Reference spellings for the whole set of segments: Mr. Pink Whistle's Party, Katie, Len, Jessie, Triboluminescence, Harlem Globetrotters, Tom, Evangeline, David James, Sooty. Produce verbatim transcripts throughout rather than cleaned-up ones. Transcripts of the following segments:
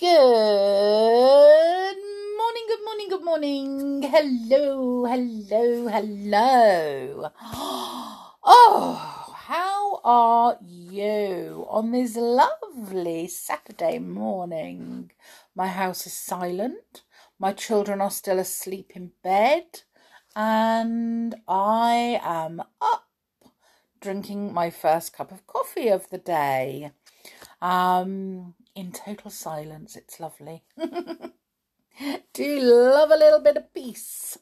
Good morning, good morning, good morning. Hello, hello, hello. Oh, how are you on this lovely Saturday morning? My house is silent. My children are still asleep in bed. And I am up drinking my first cup of coffee of the day. Um... In total silence, it's lovely. Do love a little bit of peace.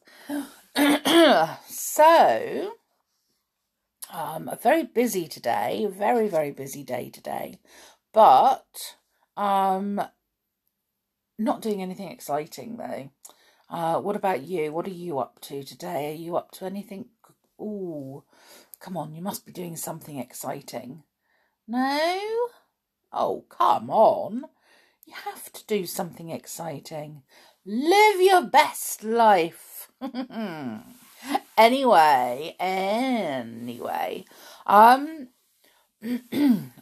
So, um, very busy today. Very, very busy day today. But, um, not doing anything exciting, though. Uh, what about you? What are you up to today? Are you up to anything? Ooh, come on, you must be doing something exciting. No? Oh, come on. You have to do something exciting. Live your best life. Anyway, anyway. Um,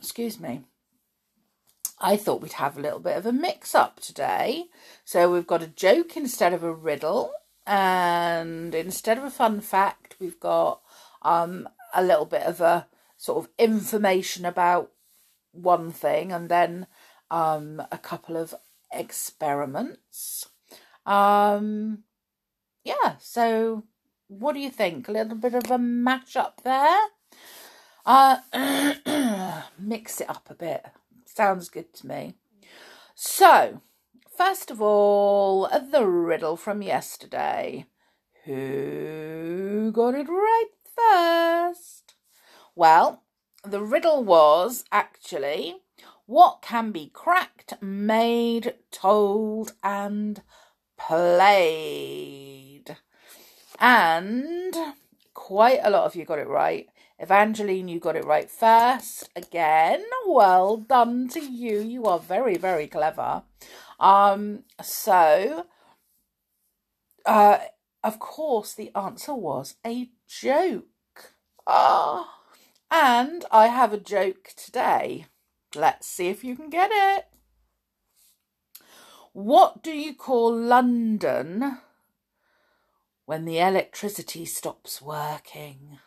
excuse me. I thought we'd have a little bit of a mix-up today. So we've got a joke instead of a riddle. And instead of a fun fact, we've got um a little bit of a sort of information about one thing, and then um a couple of experiments. Um yeah, so what do you think? A little bit of a mash up there. Uh mix it up a bit. Sounds good to me. So first of all, the riddle from yesterday. Who got it right first? Well, the riddle was, actually, what can be cracked, made, told and played? And quite a lot of you got it right. Evangeline, you got it right first. Again, well done to you. You are very, very clever. Um, so, uh, of course, the answer was a joke. Ah. Oh. And I have a joke today. Let's see if you can get it. What do you call London when the electricity stops working?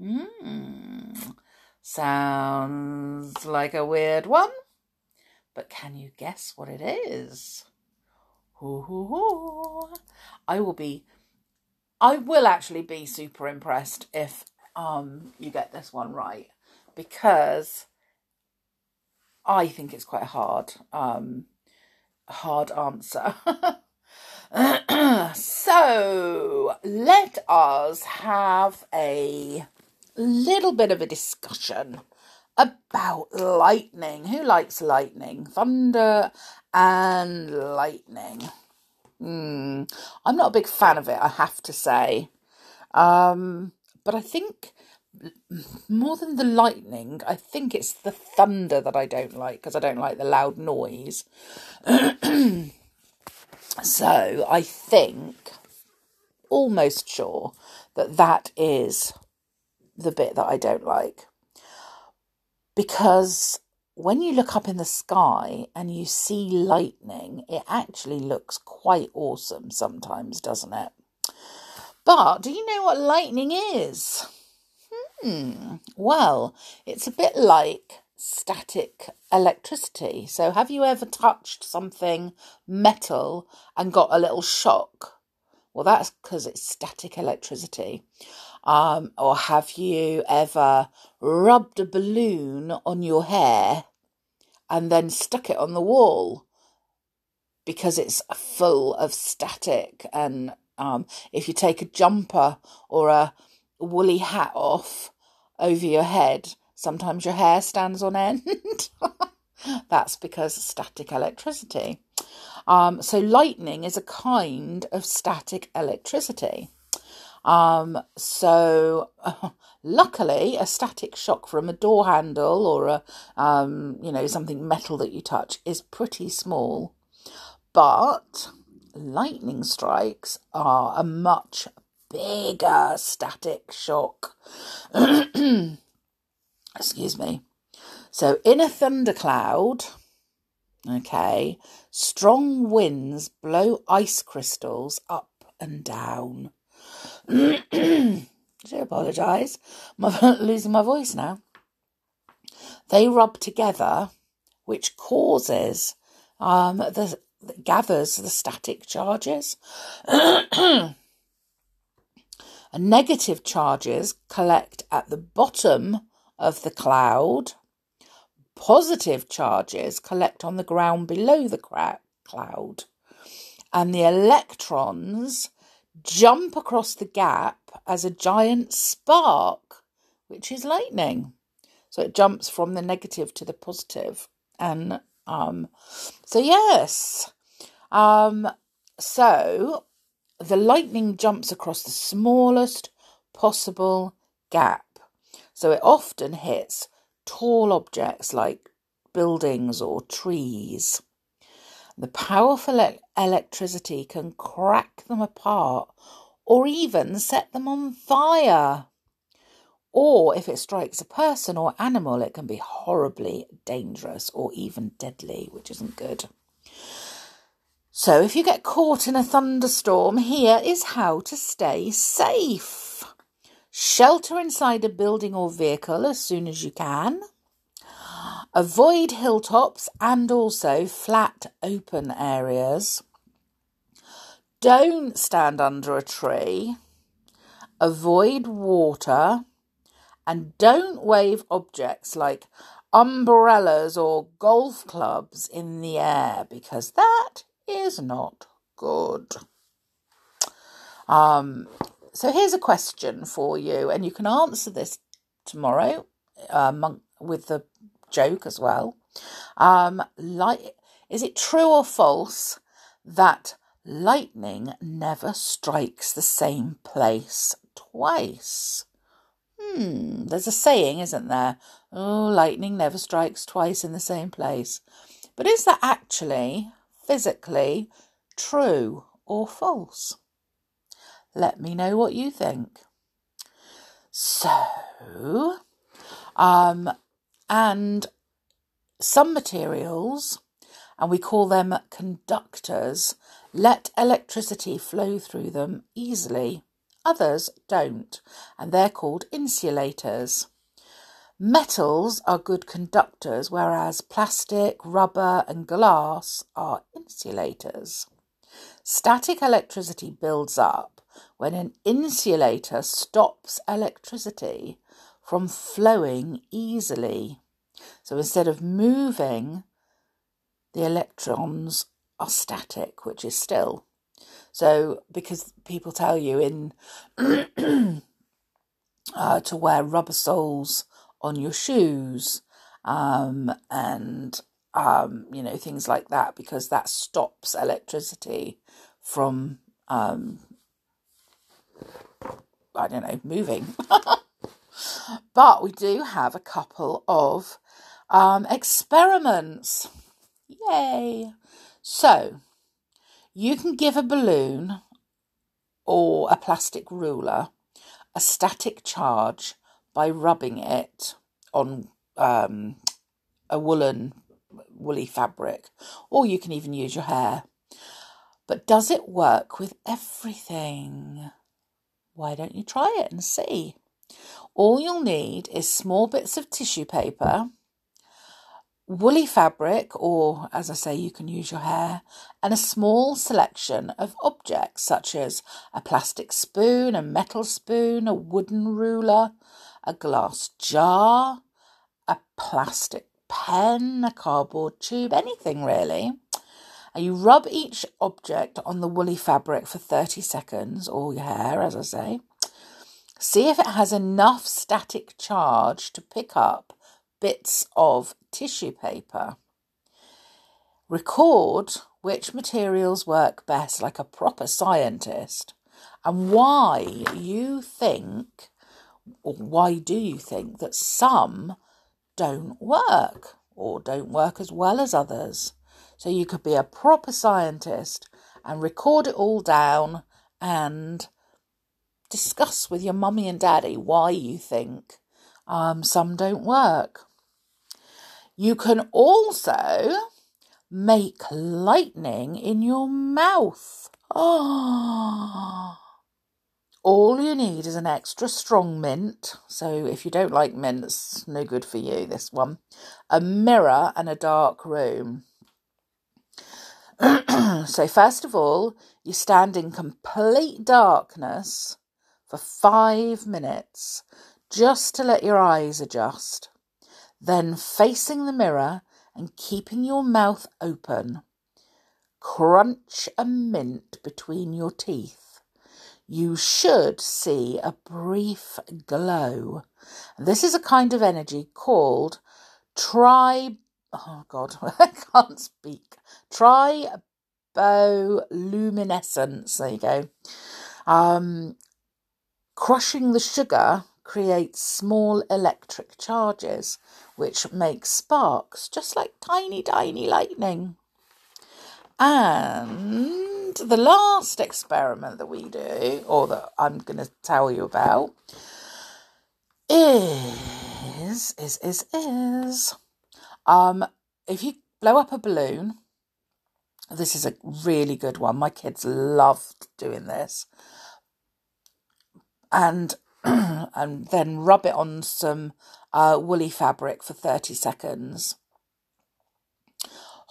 Mm. Sounds like a weird one. But can you guess what it is? Ooh. I will be... I will actually be super impressed if... Um, you get this one right, because I think it's quite a hard, um, hard answer. So let us have a little bit of a discussion about lightning. Who likes lightning? Thunder and lightning. Hmm. I'm not a big fan of it, I have to say. Um... But I think more than the lightning, I think it's the thunder that I don't like, because I don't like the loud noise. So I think, almost sure, that that is the bit that I don't like. Because when you look up in the sky and you see lightning, it actually looks quite awesome sometimes, doesn't it? But do you know what lightning is? Hmm. Well, it's a bit like static electricity. So have you ever touched something metal and got a little shock? Well, that's because it's static electricity. Um, or have you ever rubbed a balloon on your hair and then stuck it on the wall? Because it's full of static and... Um, if you take a jumper or a woolly hat off over your head, sometimes your hair stands on end. That's because of static electricity. Um, so lightning is a kind of static electricity. Um, so uh, luckily, a static shock from a door handle or a um, you know something metal that you touch is pretty small, but lightning strikes are a much bigger static shock. Excuse me. So in a thundercloud, Okay, strong winds blow ice crystals up and down. I do apologise. I'm losing my voice now. They rub together, which causes um the gathers the static charges. And negative charges collect at the bottom of the cloud. Positive charges collect on the ground below the cloud. And the electrons jump across the gap as a giant spark, which is lightning. So it jumps from the negative to the positive. And um, so, yes. Um, so... The lightning jumps across the smallest possible gap. So it often hits tall objects like buildings or trees. The powerful e- electricity can crack them apart or even set them on fire. Or if it strikes a person or animal, it can be horribly dangerous or even deadly, which isn't good. So if you get caught in a thunderstorm, here is how to stay safe. Shelter inside a building or vehicle as soon as you can. Avoid hilltops and also flat open areas. Don't stand under a tree. Avoid water. And don't wave objects like umbrellas or golf clubs in the air, because that is not good. Um, so here's a question for you, and you can answer this tomorrow uh, with the joke as well. Um, light, is it true or false that lightning never strikes the same place twice? Hmm, there's a saying, isn't there? Oh, lightning never strikes twice in the same place. But is that actually physically true or false? Let me know what you think. So, um, and some materials, and we call them conductors, let electricity flow through them easily. Others don't, and they're called insulators. Metals are good conductors, whereas plastic, rubber and glass are insulators. Static electricity builds up when an insulator stops electricity from flowing easily. So instead of moving, the electrons are static, which is still. So because people tell you in uh, to wear rubber soles on your shoes, um, and, um, you know, things like that, because that stops electricity from, um, I don't know, moving. But we do have a couple of um, experiments. Yay! So, you can give a balloon or a plastic ruler a static charge by rubbing it on um, a woolen, woolly fabric. Or you can even use your hair. But does it work with everything? Why don't you try it and see? All you'll need is small bits of tissue paper, woolly fabric, or as I say, you can use your hair, and a small selection of objects such as a plastic spoon, a metal spoon, a wooden ruler, a glass jar, a plastic pen, a cardboard tube, anything really. And you rub each object on the woolly fabric for thirty seconds, or your hair, as I say. See if it has enough static charge to pick up bits of tissue paper. Record which materials work best, like a proper scientist, and why you think Or why do you think that some don't work or don't work as well as others? So you could be a proper scientist and record it all down and discuss with your mummy and daddy why you think um, some don't work. You can also make lightning in your mouth. Oh. All you need is an extra strong mint. So if you don't like mints, no good for you, this one. A mirror and a dark room. So first of all, you stand in complete darkness for five minutes just to let your eyes adjust. Then facing the mirror and keeping your mouth open, crunch a mint between your teeth. You should see a brief glow. This is a kind of energy called triboluminescence. Oh, God, I can't speak. Triboluminescence, there you go. Um, crushing the sugar creates small electric charges, which make sparks, just like tiny, tiny lightning. And the last experiment that we do, or that I'm going to tell you about, is, is, is, is... Um, if you blow up a balloon, this is a really good one. My kids loved doing this. And and then rub it on some uh, woolly fabric for thirty seconds.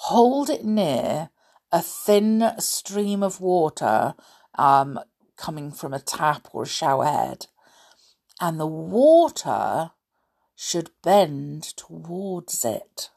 Hold it near a thin stream of water um, coming from a tap or a shower head. And the water should bend towards it.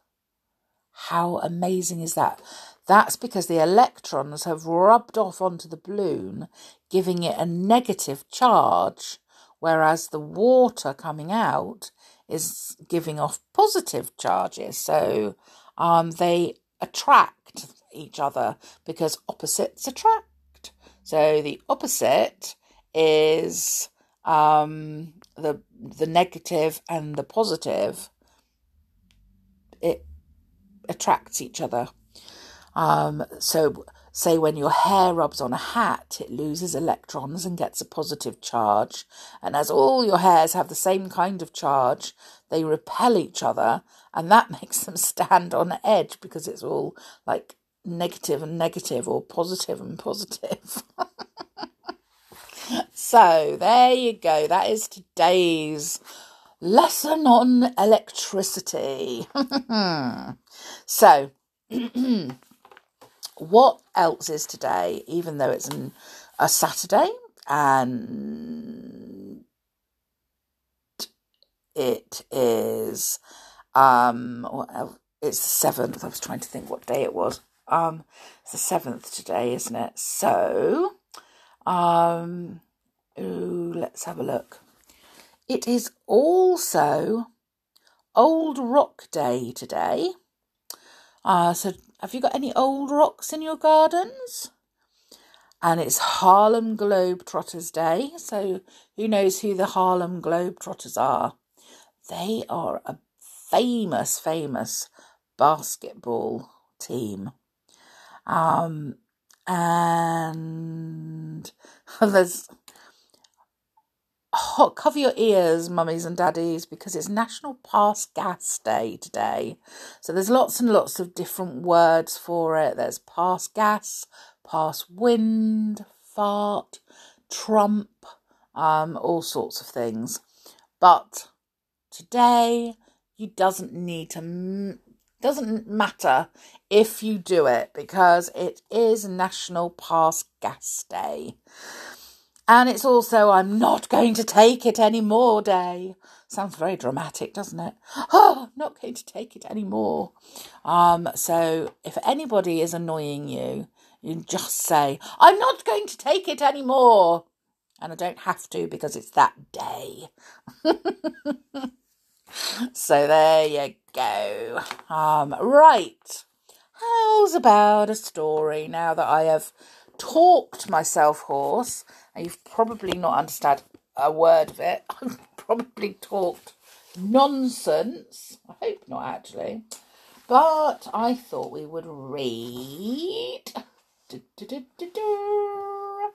How amazing is that? That's because the electrons have rubbed off onto the balloon, giving it a negative charge, whereas the water coming out is giving off positive charges. So um, they attract each other because opposites attract. So the opposite is... Um, the the negative and the positive, it attracts each other. Um, so, say when your hair rubs on a hat, it loses electrons and gets a positive charge. And as all your hairs have the same kind of charge, they repel each other, and that makes them stand on edge because it's all like negative and negative, or positive and positive. So there you go. That is today's lesson on electricity. So what else is today, even though it's an, a Saturday and it is, um, well, it's the seventh. I was trying to think what day it was. Um, it's the seventh today, isn't it? So... Um, ooh, let's have a look. It is also Old Rock Day today. Uh, so have you got any old rocks in your gardens? And it's Harlem Globetrotters Day. So who knows who the Harlem Globetrotters are? They are a famous, famous basketball team. Um... And there's, oh, cover your ears, mummies and daddies, because it's National Pass Gas Day today. So there's lots and lots of different words for it. There's pass gas, pass wind, fart, trump, um, all sorts of things. But today, you doesn't need to... M- doesn't matter if you do it, because it is National Pass Gas Day, and it's also I'm not going to take it anymore day. Sounds very dramatic, doesn't it? Oh, not going to take it anymore. Um so if anybody is annoying you, you just say I'm not going to take it anymore, and I don't have to because it's that day. So there you go. Um, right. How's about a story now that I have talked myself hoarse? And you've probably not understood a word of it. I've probably talked nonsense. I hope not, actually. But I thought we would read. Du, du, du, du, du.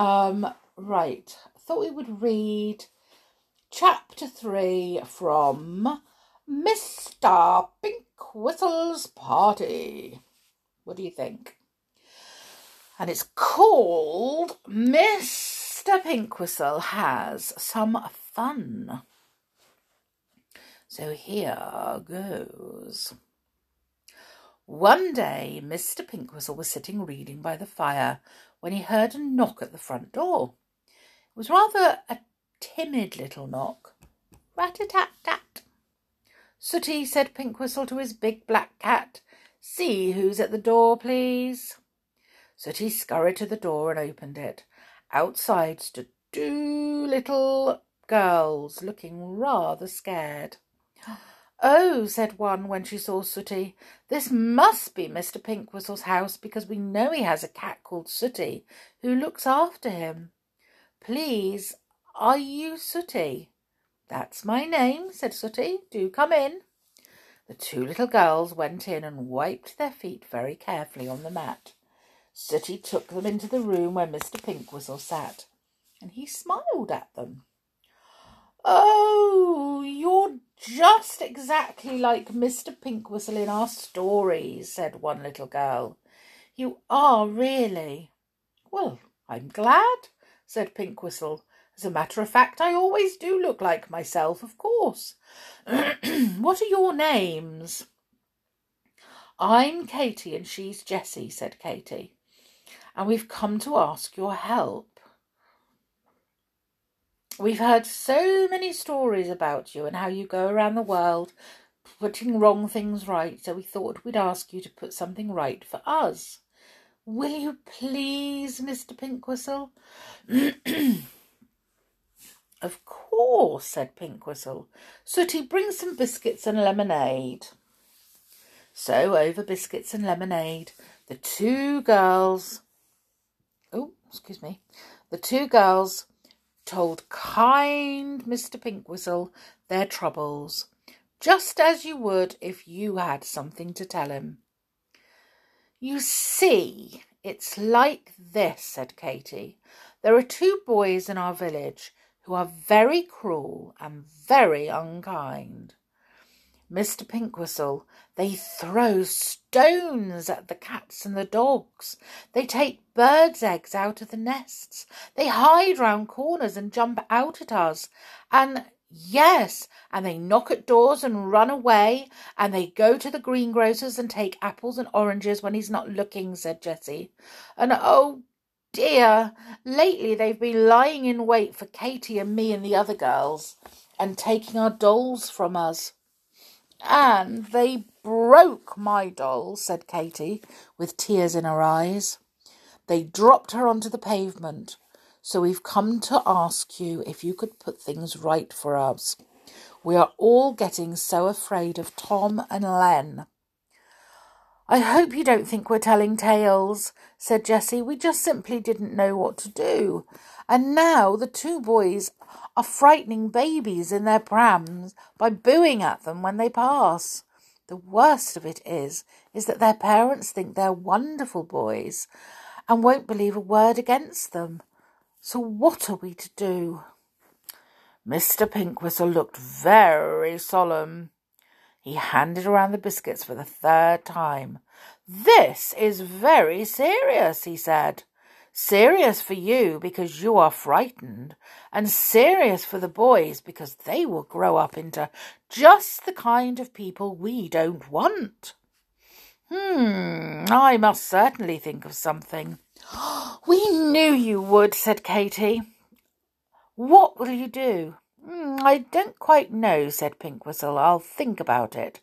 Um, right. I thought we would read... Chapter three from Mister Pink Whistle's Party. What do you think? And it's called Mister Pink Whistle Has Some Fun. So here goes. One day, Mister Pink Whistle was sitting reading by the fire when he heard a knock at the front door. It was rather a timid little knock. Rat-a-tat-tat. Sooty, said Pink Whistle to his big black cat, see who's at the door, please. Sooty scurried to the door and opened it. Outside stood two little girls, looking rather scared. Oh, said one when she saw Sooty, this must be Mister Pink Whistle's house, because we know he has a cat called Sooty who looks after him. Please, are you Sooty? That's my name, said Sooty. Do come in. The two little girls went in and wiped their feet very carefully on the mat. Sooty took them into the room where Mister Pink Whistle sat, and he smiled at them. Oh, you're just exactly like Mister Pink Whistle in our stories, said one little girl. You are really. Well, I'm glad, said Pink Whistle. As a matter of fact, I always do look like myself, of course. What are your names? I'm Katie and she's Jessie, said Katie. And we've come to ask your help. We've heard so many stories about you and how you go around the world putting wrong things right, so we thought we'd ask you to put something right for us. Will you please, Mister Pink Whistle? Of course, said Pink Whistle. Sooty, bring some biscuits and lemonade. So over biscuits and lemonade, the two girls... Oh, excuse me. The two girls... told kind Mister Pink Whistle their troubles, just as you would if you had something to tell him. You see, it's like this, said Katie. There are two boys in our village who are very cruel and very unkind. Mister Pink Whistle, they throw stones at the cats and the dogs. They take birds' eggs out of the nests. They hide round corners and jump out at us. And yes, and they knock at doors and run away. And they go to the greengrocer's and take apples and oranges when he's not looking, said Jessie. And oh dear, lately they've been lying in wait for Katie and me and the other girls and taking our dolls from us. And they broke my doll, said Katie, with tears in her eyes. They dropped her onto the pavement. So we've come to ask you if you could put things right for us. We are all getting so afraid of Tom and Len. I hope you don't think we're telling tales, said Jessie. We just simply didn't know what to do. And now the two boys are frightening babies in their prams by booing at them when they pass. The worst of it is, is that their parents think they're wonderful boys and won't believe a word against them. So what are we to do? Mister Pink Whistle looked very solemn. He handed around the biscuits for the third time. This is very serious, he said. Serious for you because you are frightened, and serious for the boys because they will grow up into just the kind of people we don't want. Hmm, I must certainly think of something. We knew you would, said Katie. What will you do? I don't quite know, said Pink Whistle. I'll think about it.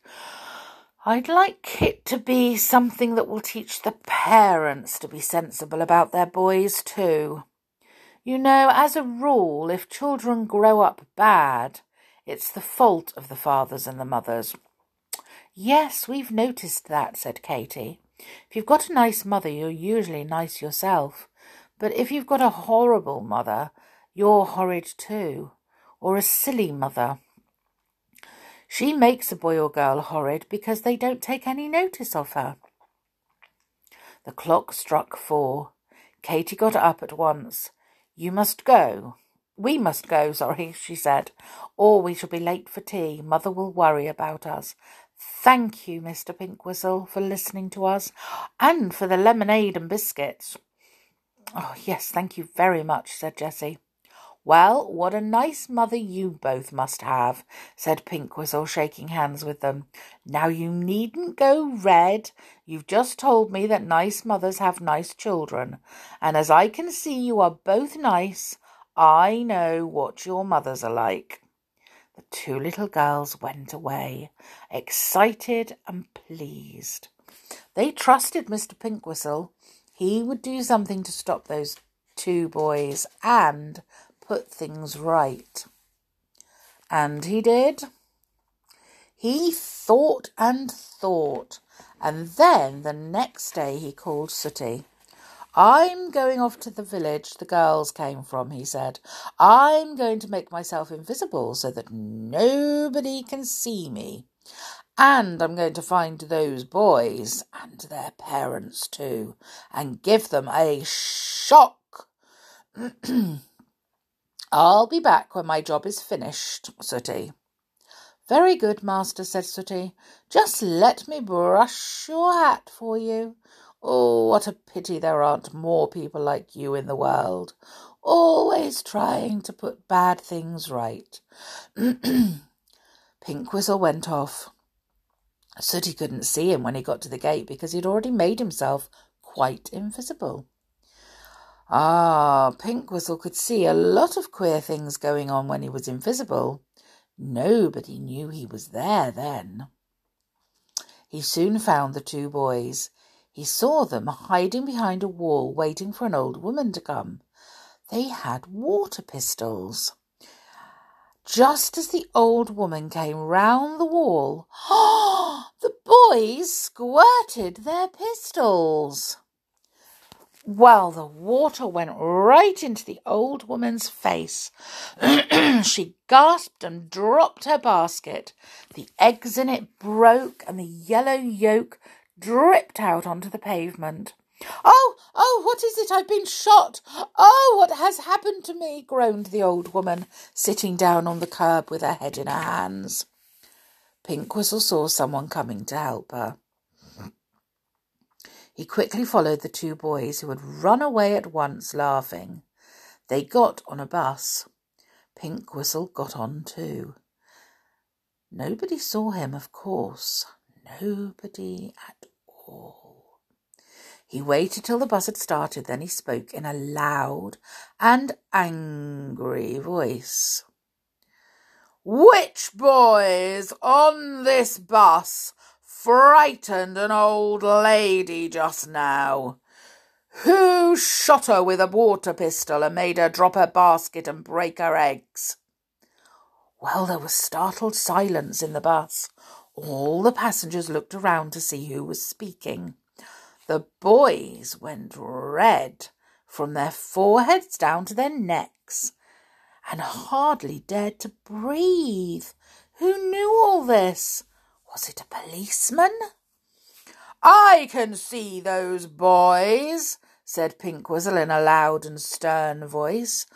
I'd like it to be something that will teach the parents to be sensible about their boys too. You know, as a rule, if children grow up bad, it's the fault of the fathers and the mothers. Yes, we've noticed that, said Katie. If you've got a nice mother, you're usually nice yourself. But if you've got a horrible mother, you're horrid too. Or a silly mother. She makes a boy or girl horrid because they don't take any notice of her. The clock struck four. Katie got up at once. You must go. We must go, sorry, she said, or we shall be late for tea. Mother will worry about us. Thank you, Mister Pink Whistle, for listening to us, and for the lemonade and biscuits. Oh, yes, thank you very much, said Jessie. Well, what a nice mother you both must have, said Pink Whistle, shaking hands with them. Now you needn't go red. You've just told me that nice mothers have nice children, and as I can see you are both nice, I know what your mothers are like. The two little girls went away, excited and pleased. They trusted Mister Pink Whistle. He would do something to stop those two boys and put things right. And he did. He thought and thought, and then the next day he called Sooty. I'm going off to the village the girls came from, he said. I'm going to make myself invisible so that nobody can see me. And I'm going to find those boys and their parents too, and give them a shock. I'll be back when my job is finished, Sooty. Very good, Master, said Sooty. Just let me brush your hat for you. Oh, what a pity there aren't more people like you in the world, always trying to put bad things right. Pink Whistle went off. Sooty couldn't see him when he got to the gate because he'd already made himself quite invisible. Ah, Pink Whistle could see a lot of queer things going on when he was invisible. Nobody knew he was there then. He soon found the two boys. He saw them hiding behind a wall, waiting for an old woman to come. They had water pistols. Just as the old woman came round the wall, the boys squirted their pistols. Well, the water went right into the old woman's face. She gasped and dropped her basket. The eggs in it broke and the yellow yolk dripped out onto the pavement. Oh, oh, what is it? I've been shot. Oh, what has happened to me? Groaned the old woman, sitting down on the curb with her head in her hands. Pink Whistle saw someone coming to help her. He quickly followed the two boys, who had run away at once, laughing. They got on a bus. Pink Whistle got on too. Nobody saw him, of course. Nobody at all. He waited till the bus had started, then he spoke in a loud and angry voice. Which boys on this bus frightened an old lady just now? Who shot her with a water pistol and made her drop her basket and break her eggs? Well, there was startled silence in the bus. All the passengers looked around to see who was speaking. The boys went red from their foreheads down to their necks and hardly dared to breathe. Who knew all this? Was it a policeman? I can see those boys, said Pink Whistle in a loud and stern voice.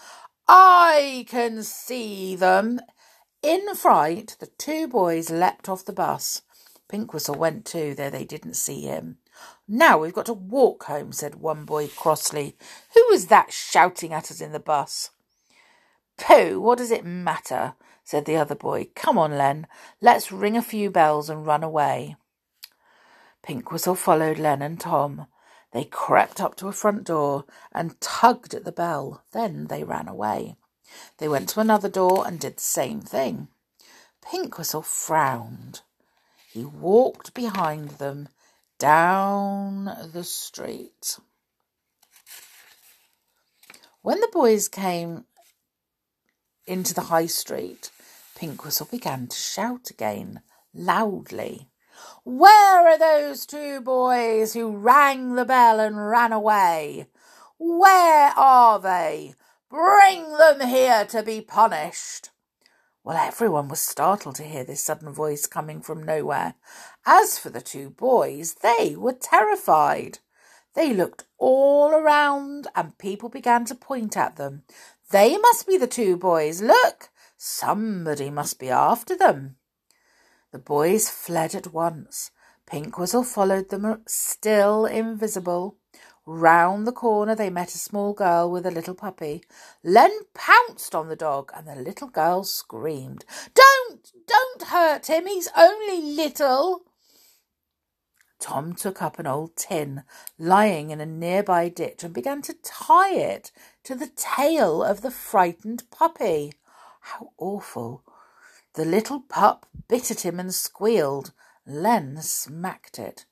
I can see them. In fright, the two boys leapt off the bus. Pink Whistle went too, though they didn't see him. Now we've got to walk home, said one boy crossly. Who was that shouting at us in the bus? Pooh, what does it matter? Said the other boy. Come on, Len, let's ring a few bells and run away. Pink Whistle followed Len and Tom. They crept up to a front door and tugged at the bell. Then they ran away. They went to another door and did the same thing. Pink Whistle frowned. He walked behind them down the street. When the boys came into the high street, Pink Whistle began to shout again, loudly. Where are those two boys who rang the bell and ran away? Where are they? Bring them here to be punished. Well, everyone was startled to hear this sudden voice coming from nowhere. As for the two boys, they were terrified. They looked all around and people began to point at them. They must be the two boys. Look, somebody must be after them. The boys fled at once. Pink Whistle followed them, still invisible. Round the corner they met a small girl with a little puppy. Len pounced on the dog, and the little girl screamed, Don't, don't hurt him, he's only little. Tom took up an old tin lying in a nearby ditch and began to tie it to the tail of the frightened puppy. How awful! The little pup bit at him and squealed. Len smacked it.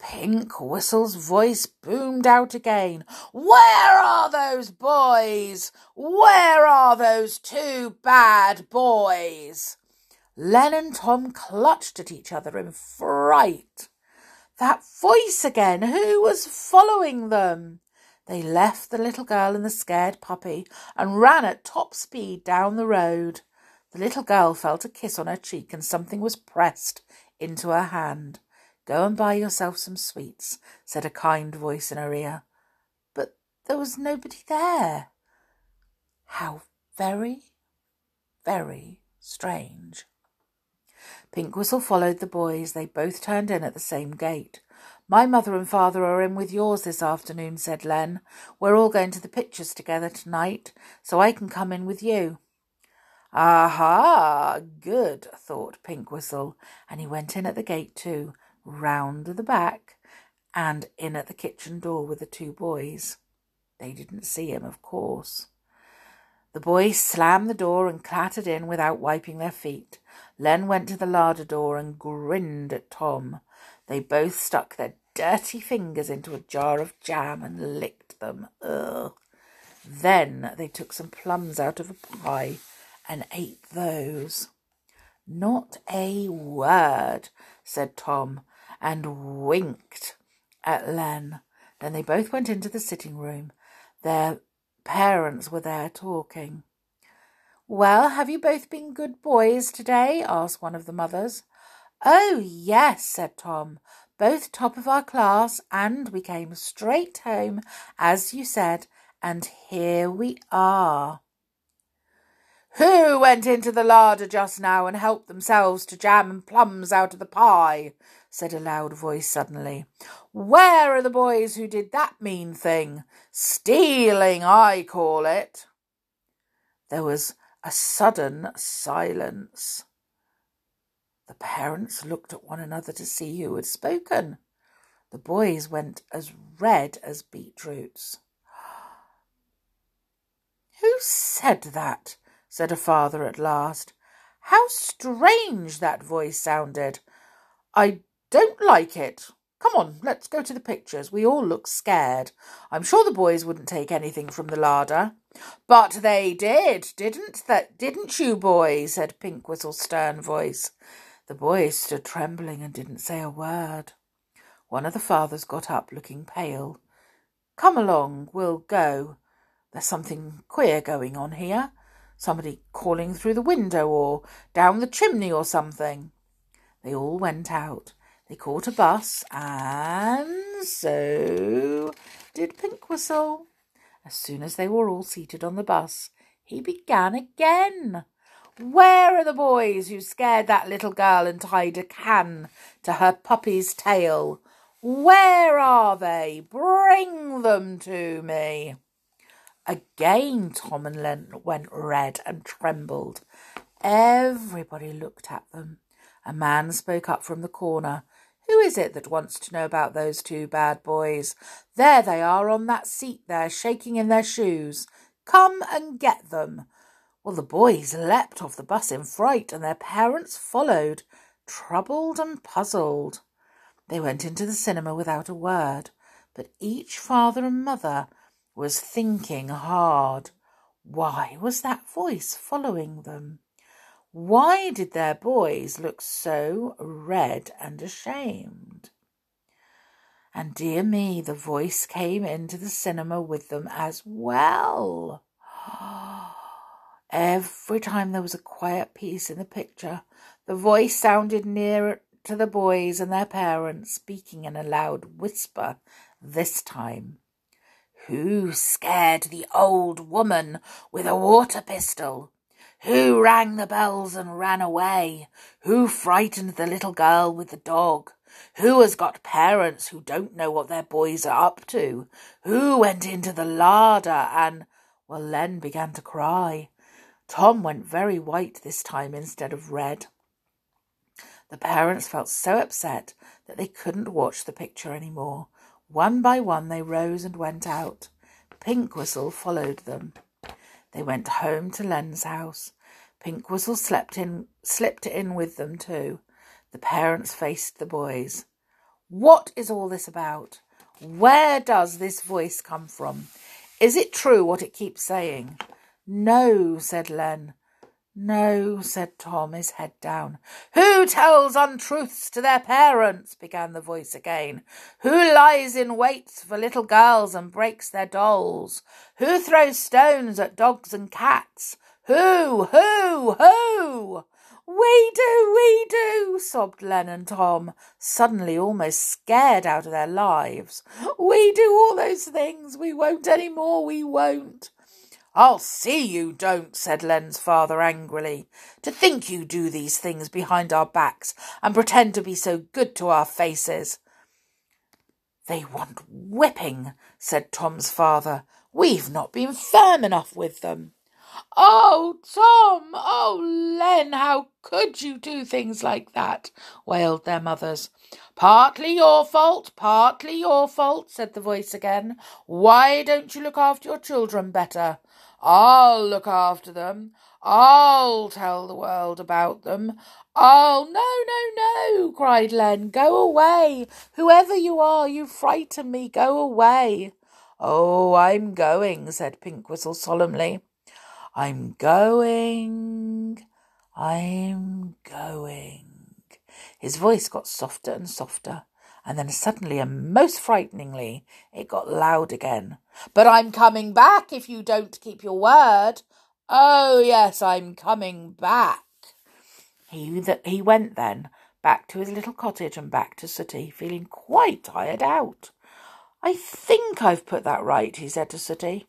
Pink Whistle's voice boomed out again. Where are those boys? Where are those two bad boys? Len and Tom clutched at each other in fright. That voice again! Who was following them? They left the little girl and the scared puppy and ran at top speed down the road. The little girl felt a kiss on her cheek and something was pressed into her hand. Go and buy yourself some sweets, said a kind voice in her ear. But there was nobody there. How very, very strange. Pink Whistle followed the boys. They both turned in at the same gate. My mother and father are in with yours this afternoon, said Len. We're all going to the pictures together tonight, so I can come in with you. Aha, good, thought Pink Whistle, and he went in at the gate too, round the back, and in at the kitchen door with the two boys. They didn't see him, of course. The boys slammed the door and clattered in without wiping their feet. Len went to the larder door and grinned at Tom. They both stuck their dirty fingers into a jar of jam and licked them. Ugh. Then they took some plums out of a pie and ate those. Not a word, said Tom, and winked at Len. Then they both went into the sitting room. Their parents were there talking. Well, have you both been good boys today? Asked one of the mothers. Oh, yes, said Tom. Both top of our class, and we came straight home, as you said, and here we are. Who went into the larder just now and helped themselves to jam and plums out of the pie? Said a loud voice suddenly. Where are the boys who did that mean thing? Stealing, I call it. There was a sudden silence. The parents looked at one another to see who had spoken. The boys went as red as beetroots. Who said that? Said a father at last. How strange that voice sounded. I don't like it. Come on, let's go to the pictures. We all look scared. I'm sure the boys wouldn't take anything from the larder. But they did, didn't that? Didn't you, boys? Said Pink Whistle's stern voice. The boys stood trembling and didn't say a word. One of the fathers got up, looking pale. Come along, we'll go. There's something queer going on here. Somebody calling through the window or down the chimney or something. They all went out. They caught a bus, and so did Pink Whistle. As soon as they were all seated on the bus, he began again. Where are the boys who scared that little girl and tied a can to her puppy's tail? Where are they? Bring them to me. Again Tom and Len went red and trembled. Everybody looked at them. A man spoke up from the corner. Who is it that wants to know about those two bad boys? There they are on that seat there, shaking in their shoes. Come and get them. Well, the boys leapt off the bus in fright, and their parents followed, troubled and puzzled. They went into the cinema without a word, but each father and mother was thinking hard. Why was that voice following them? Why did their boys look so red and ashamed? And dear me, the voice came into the cinema with them as well. Every time there was a quiet piece in the picture, the voice sounded nearer to the boys and their parents, speaking in a loud whisper this time. Who scared the old woman with a water pistol? Who rang the bells and ran away? Who frightened the little girl with the dog? Who has got parents who don't know what their boys are up to? Who went into the larder and... Well, Len began to cry. Tom went very white this time instead of red. The parents felt so upset that they couldn't watch the picture any more. One by one they rose and went out. Pink Whistle followed them. They went home to Len's house. Pink Whistle slept in, slipped in with them too. The parents faced the boys. What is all this about? Where does this voice come from? Is it true what it keeps saying? No, said Len. No, said Tom, his head down. Who tells untruths to their parents? Began the voice again. Who lies in wait for little girls and breaks their dolls? Who throws stones at dogs and cats? Who, who, who? We do, we do, sobbed Len and Tom, suddenly almost scared out of their lives. We do all those things. We won't any more, we won't. I'll see you don't, said Len's father angrily. To think you do these things behind our backs and pretend to be so good to our faces. They want whipping, said Tom's father. We've not been firm enough with them. Oh, Tom, oh, Len, how could you do things like that? Wailed their mothers. Partly your fault, partly your fault, said the voice again. Why don't you look after your children better? I'll look after them. I'll tell the world about them. I'll... No, no, no, cried Len. Go away. Whoever you are, you frighten me. Go away. Oh, I'm going, said Pink Whistle solemnly. I'm going, I'm going. His voice got softer and softer, and then suddenly and most frighteningly, it got loud again. But I'm coming back if you don't keep your word. Oh, yes, I'm coming back. He, th- he went then back to his little cottage and back to Sooty, feeling quite tired out. I think I've put that right, he said to Sooty.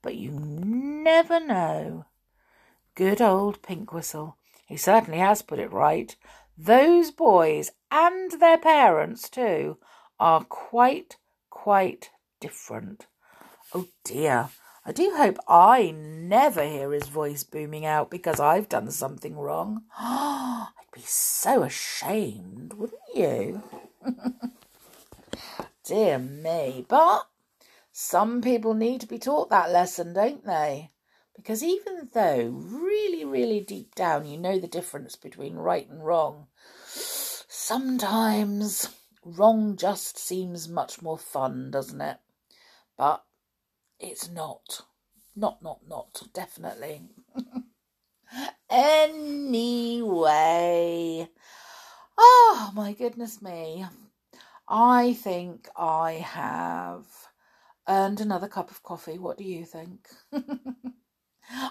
But you never know. Good old Pink Whistle. He certainly has put it right. Those boys and their parents too are quite, quite different. Oh dear, I do hope I never hear his voice booming out because I've done something wrong. Oh, I'd be so ashamed, wouldn't you? Dear me, but... Some people need to be taught that lesson, don't they? Because even though really, really deep down you know the difference between right and wrong, sometimes wrong just seems much more fun, doesn't it? But it's not. Not, not, not. Definitely. Anyway. Oh, my goodness me. I think I have... and another cup of coffee. What do you think?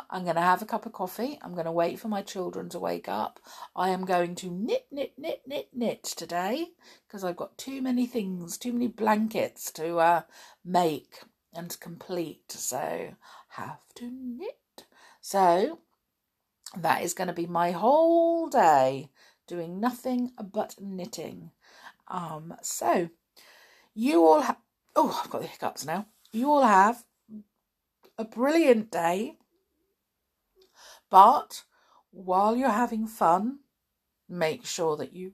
I'm going to have a cup of coffee. I'm going to wait for my children to wake up. I am going to knit, knit, knit, knit, knit today because I've got too many things, too many blankets to uh, make and complete. So have to knit. So that is going to be my whole day doing nothing but knitting. Um. So you all have... Oh, I've got the hiccups now. You all have a brilliant day. But while you're having fun, make sure that you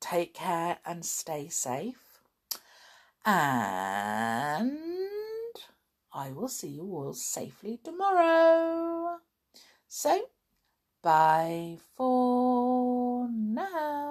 take care and stay safe. And I will see you all safely tomorrow. So, bye for now.